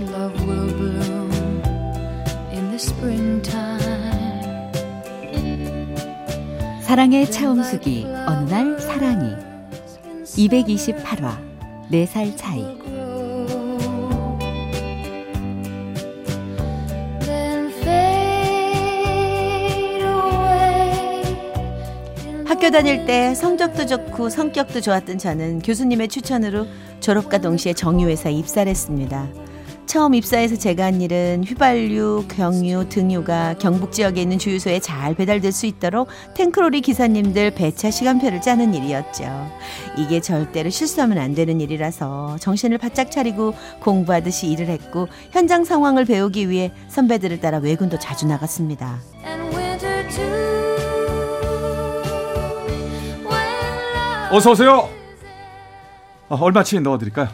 love will bloom in the springtime. 사랑의 체험수기 어느 날 사랑이 228화 4살 차이. 학교 다닐 때 성적도 좋고 성격도 좋았던 저는 교수님의 추천으로 졸업과 동시에 정유회사에 입사를 했습니다. 처음 입사해서 제가 한 일은 휘발유, 경유, 등유가 경북 지역에 있는 주유소에 잘 배달될 수 있도록 탱크로리 기사님들 배차 시간표를 짜는 일이었죠. 이게 절대로 실수하면 안 되는 일이라서 정신을 바짝 차리고 공부하듯이 일을 했고, 현장 상황을 배우기 위해 선배들을 따라 외군도 자주 나갔습니다. 어서 오세요. 얼마치 넣어드릴까요?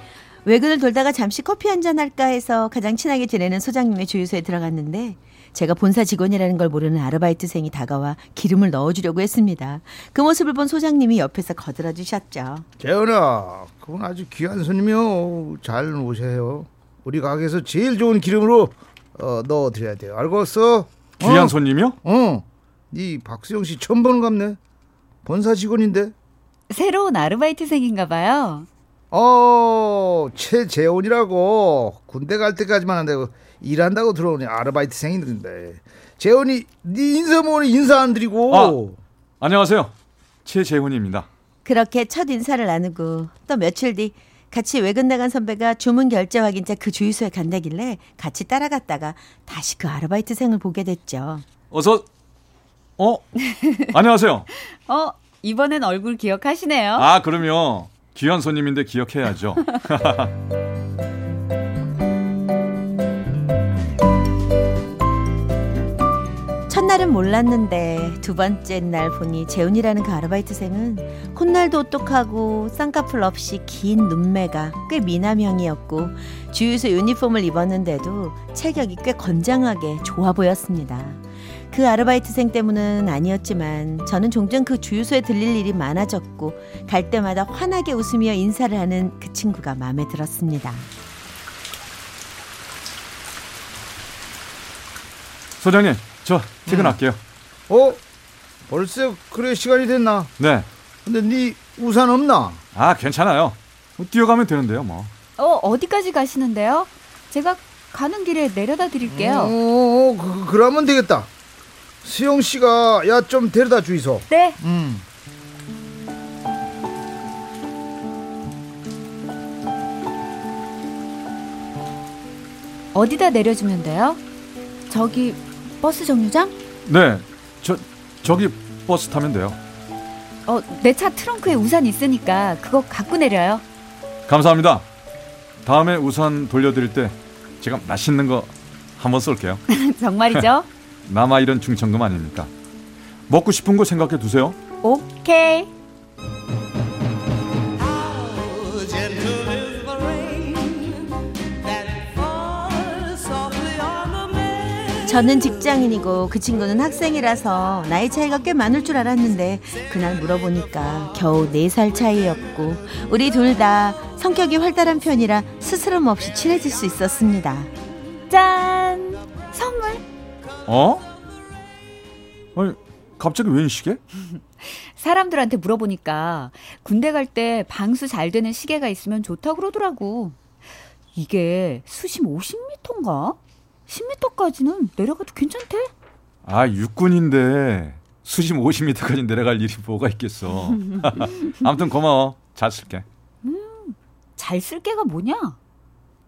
외근을 돌다가 잠시 커피 한잔 할까 해서 가장 친하게 지내는 소장님의 주유소에 들어갔는데, 제가 본사 직원이라는 걸 모르는 아르바이트생이 다가와 기름을 넣어주려고 했습니다. 그 모습을 본 소장님이 옆에서 거들어주셨죠. 재은아, 그건 아주 귀한 손님이요. 잘 오세요. 우리 가게에서 제일 좋은 기름으로 넣어드려야 돼요. 알겠어? 귀한 손님이요? 네 박수영 씨 처음 보는 갑네. 본사 직원인데. 새로운 아르바이트생인가 봐요. 최재훈이라고. 군대 갈 때까지만 한다고 일한다고 들어오니 아르바이트생인데. 재훈이 네 인사 모으니 인사 안 드리고. 안녕하세요, 최재훈입니다. 그렇게 첫 인사를 나누고, 또 며칠 뒤 같이 외근 나간 선배가 주문 결제 확인차 그 주유소에 간다길래 같이 따라갔다가 다시 그 아르바이트생을 보게 됐죠. 안녕하세요. 이번엔 얼굴 기억하시네요. 그럼요. 귀한 손님인데 기억해야죠. 첫날은 몰랐는데 두 번째 날 보니 재훈이라는 그 아르바이트생은 콧날도 오똑하고 쌍꺼풀 없이 긴 눈매가 꽤 미남형이었고, 주유소 유니폼을 입었는데도 체격이 꽤 건장하게 좋아 보였습니다. 그 아르바이트생 때문은 아니었지만 저는 종종 그 주유소에 들릴 일이 많아졌고, 갈 때마다 환하게 웃으며 인사를 하는 그 친구가 마음에 들었습니다. 소장님, 저 퇴근할게요. 벌써 그래 시간이 됐나? 네. 근데 네 우산 없나? 괜찮아요. 뛰어가면 되는데요 뭐. 어디까지 가시는데요? 제가 가는 길에 내려다 드릴게요. 그러면 되겠다. 수영 씨가 야 좀 데려다 주이소. 네. 어디다 내려주면 돼요? 저기 버스 정류장? 네. 저기 버스 타면 돼요. 내 차 트렁크에 우산 있으니까 그거 갖고 내려요. 감사합니다. 다음에 우산 돌려드릴 때 제가 맛있는 거 한번 쏠게요. 정말이죠? 남아 이런 중천금 아닙니까? 먹고 싶은 거 생각해 두세요. 오케이. 저는 직장인이고 그 친구는 학생이라서 나이 차이가 꽤 많을 줄 알았는데, 그날 물어보니까 겨우 4살 차이였고, 우리 둘 다 성격이 활달한 편이라 스스럼 없이 친해질 수 있었습니다. 짠! 선물! 아니, 갑자기 웬 시계? 사람들한테 물어보니까 군대 갈 때 방수 잘 되는 시계가 있으면 좋다고 그러더라고. 이게 수심 50m인가? 10m까지는 내려가도 괜찮대. 육군인데 수심 50m까지 내려갈 일이 뭐가 있겠어. 아무튼 고마워. 잘 쓸게. 잘 쓸게가 뭐냐?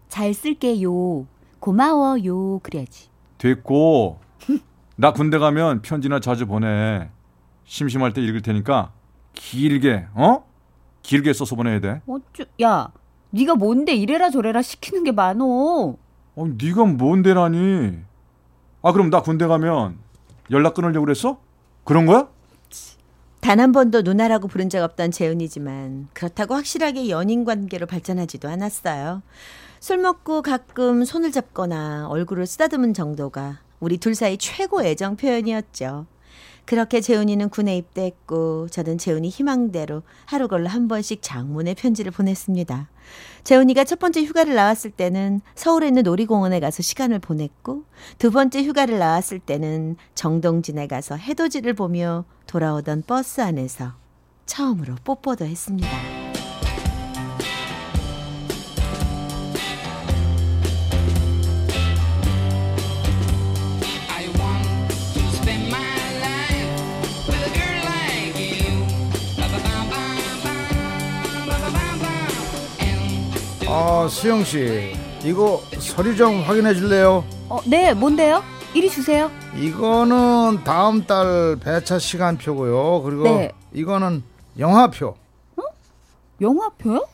잘 쓸게요. 고마워요. 그래야지. 됐고. 나 군대 가면 편지나 자주 보내. 심심할 때 읽을 테니까 길게 써서 보내야 돼. 야, 네가 뭔데 이래라 저래라 시키는 게 많어. 네가 뭔데라니. 그럼 나 군대 가면 연락 끊으려고 그랬어? 그런 거야? 단 한 번도 누나라고 부른 적 없던 재은이지만 그렇다고 확실하게 연인 관계로 발전하지도 않았어요. 술 먹고 가끔 손을 잡거나 얼굴을 쓰다듬은 정도가 우리 둘 사이 최고 애정 표현이었죠. 그렇게 재훈이는 군에 입대했고 저는 재훈이 희망대로 하루 걸러 한 번씩 장문의 편지를 보냈습니다. 재훈이가 첫 번째 휴가를 나왔을 때는 서울에 있는 놀이공원에 가서 시간을 보냈고 두 번째 휴가를 나왔을 때는 정동진에 가서 해돋이를 보며 돌아오던 버스 안에서 처음으로 뽀뽀도 했습니다. 아, 수영씨 이거 서류 좀 확인해 줄래요? 네, 뭔데요? 이리 주세요. 이거는 다음 달 배차 시간표고요. 그리고 네. 이거는 영화표. 응? 영화표요?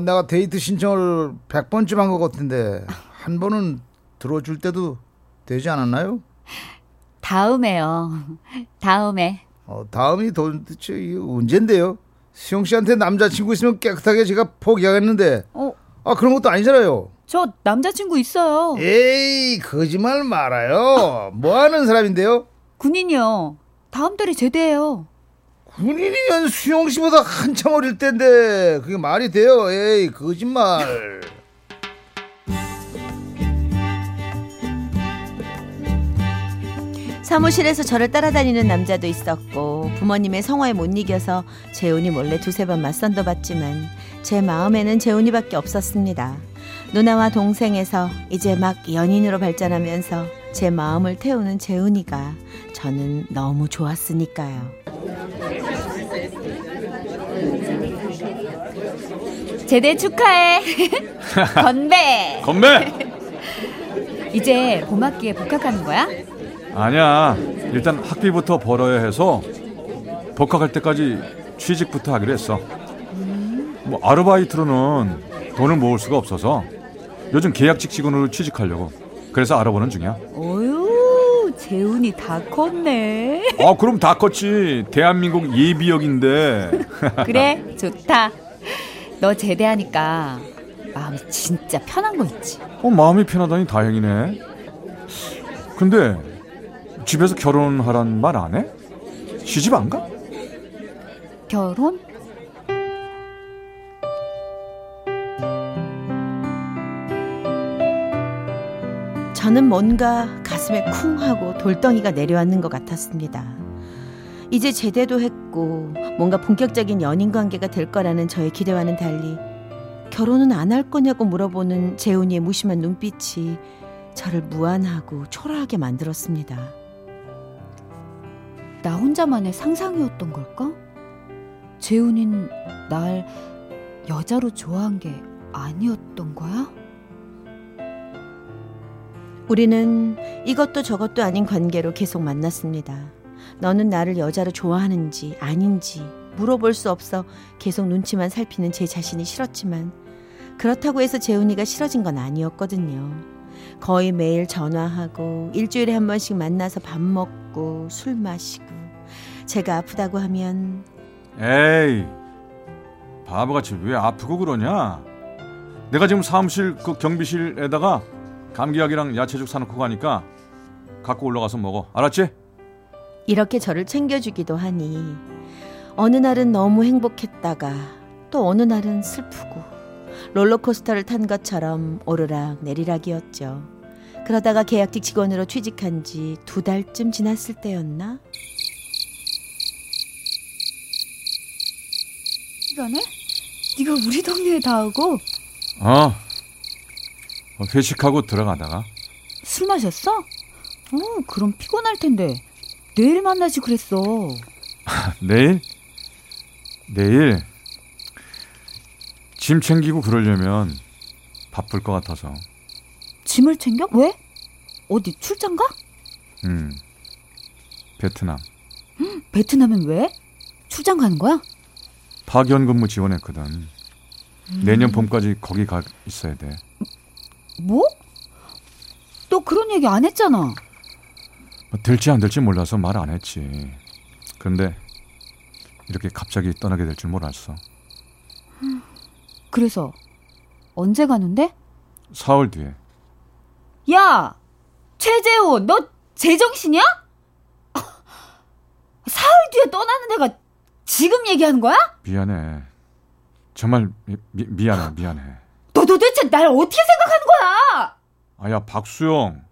내가 데이트 신청을 100번쯤 한 것 같은데 한 번은 들어줄 때도 되지 않았나요? 다음에요. 다음에. 다음이 도대체 언젠데요? 수영 씨한테 남자친구 있으면 깨끗하게 제가 포기하겠는데. 그런 것도 아니잖아요. 저 남자친구 있어요. 에이, 거짓말 말아요. 뭐 하는 사람인데요? 군인이요. 다음 달에 제대해요. 군인이면 수영 씨보다 한참 어릴 때인데 그게 말이 돼요? 에이, 거짓말. 사무실에서 저를 따라다니는 남자도 있었고 부모님의 성화에 못 이겨서 재훈이 몰래 두세 번 맞선도 봤지만 제 마음에는 재훈이밖에 없었습니다. 누나와 동생에서 이제 막 연인으로 발전하면서 제 마음을 태우는 재훈이가 저는 너무 좋았으니까요. 제대 축하해. 건배. 건배. 이제 봄학기에 복학하는 거야? 아니야, 일단 학비부터 벌어야 해서 복학할 때까지 취직부터 하기로 했어. 뭐 아르바이트로는 돈을 모을 수가 없어서 요즘 계약직 직원으로 취직하려고 그래서 알아보는 중이야. 어휴, 재훈이 다 컸네. 그럼 다 컸지. 대한민국 예비역인데. 그래, 좋다. 너 제대하니까 마음이 진짜 편한 거 있지? 마음이 편하다니 다행이네. 근데 집에서 결혼하란 말 안 해? 시집 안 가? 결혼? 저는 뭔가 가슴에 쿵 하고 돌덩이가 내려앉는 것 같았습니다. 이제 제대도 했고 뭔가 본격적인 연인관계가 될 거라는 저의 기대와는 달리 결혼은 안 할 거냐고 물어보는 재훈이의 무심한 눈빛이 저를 무안하고 초라하게 만들었습니다. 나 혼자만의 상상이었던 걸까? 재훈인 날 여자로 좋아한 게 아니었던 거야? 우리는 이것도 저것도 아닌 관계로 계속 만났습니다. 너는 나를 여자로 좋아하는지 아닌지 물어볼 수 없어 계속 눈치만 살피는 제 자신이 싫었지만 그렇다고 해서 재훈이가 싫어진 건 아니었거든요. 거의 매일 전화하고 일주일에 한 번씩 만나서 밥 먹고 술 마시고 제가 아프다고 하면 에이, 바보같이 왜 아프고 그러냐? 내가 지금 사무실 그 경비실에다가 감기약이랑 야채죽 사놓고 가니까 갖고 올라가서 먹어. 알았지? 이렇게 저를 챙겨주기도 하니 어느 날은 너무 행복했다가 또 어느 날은 슬프고 롤러코스터를 탄 것처럼 오르락 내리락이었죠. 그러다가 계약직 직원으로 취직한 지 2달쯤 지났을 때였나? 이거네? 네가 우리 동네에 다 오고? 회식하고 들어가다가. 술 마셨어? 그럼 피곤할 텐데 내일 만나지 그랬어. 내일? 짐 챙기고 그러려면 바쁠 것 같아서. 짐을 챙겨? 왜? 어디 출장 가? 베트남. 베트남은 왜? 출장 가는 거야? 파견근무 지원했거든. 내년 봄까지 거기 가 있어야 돼. 뭐? 너 그런 얘기 안 했잖아. 될지 안 될지 몰라서 말 안 했지. 그런데 이렇게 갑자기 떠나게 될 줄 몰랐어. 그래서 언제 가는데? 사흘 뒤에. 야! 최재호, 너 제정신이야? 사흘 뒤에 떠나는 애가 지금 얘기하는 거야? 미안해. 정말 미안해. 너 도대체 날 어떻게 생각하는 거야? 아야, 박수영.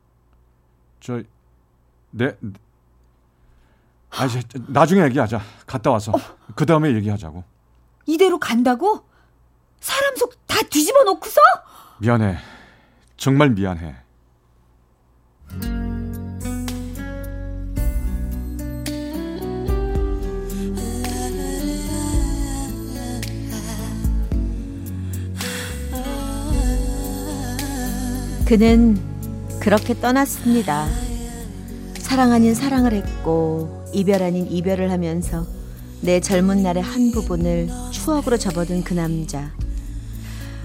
나중에 얘기하자. 갔다 와서. 그 다음에 얘기하자고. 이대로 간다고? 사람 속 다 뒤집어 놓고서? 미안해. 정말 미안해. 그는 그렇게 떠났습니다. 사랑 아닌 사랑을 했고 이별 아닌 이별을 하면서 내 젊은 날의 한 부분을 추억으로 접어둔 그 남자.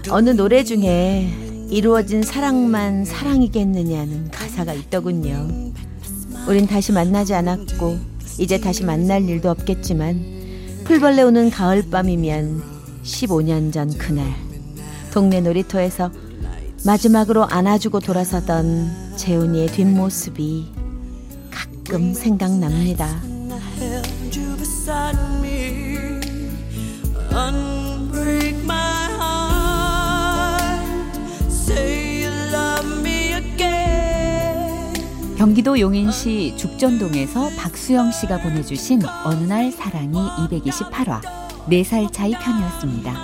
어느 노래 중에 이루어진 사랑만 사랑이겠느냐는 가사가 있더군요. 우린 다시 만나지 않았고 이제 다시 만날 일도 없겠지만 풀벌레 오는 가을밤이면 15년 전 그날 동네 놀이터에서 마지막으로 안아주고 돌아서던 재훈이의 뒷모습이 가끔 생각납니다. 경기도 용인시 죽전동에서 박수영 씨가 보내주신 어느 날 사랑이 228화 4살 차이 편이었습니다.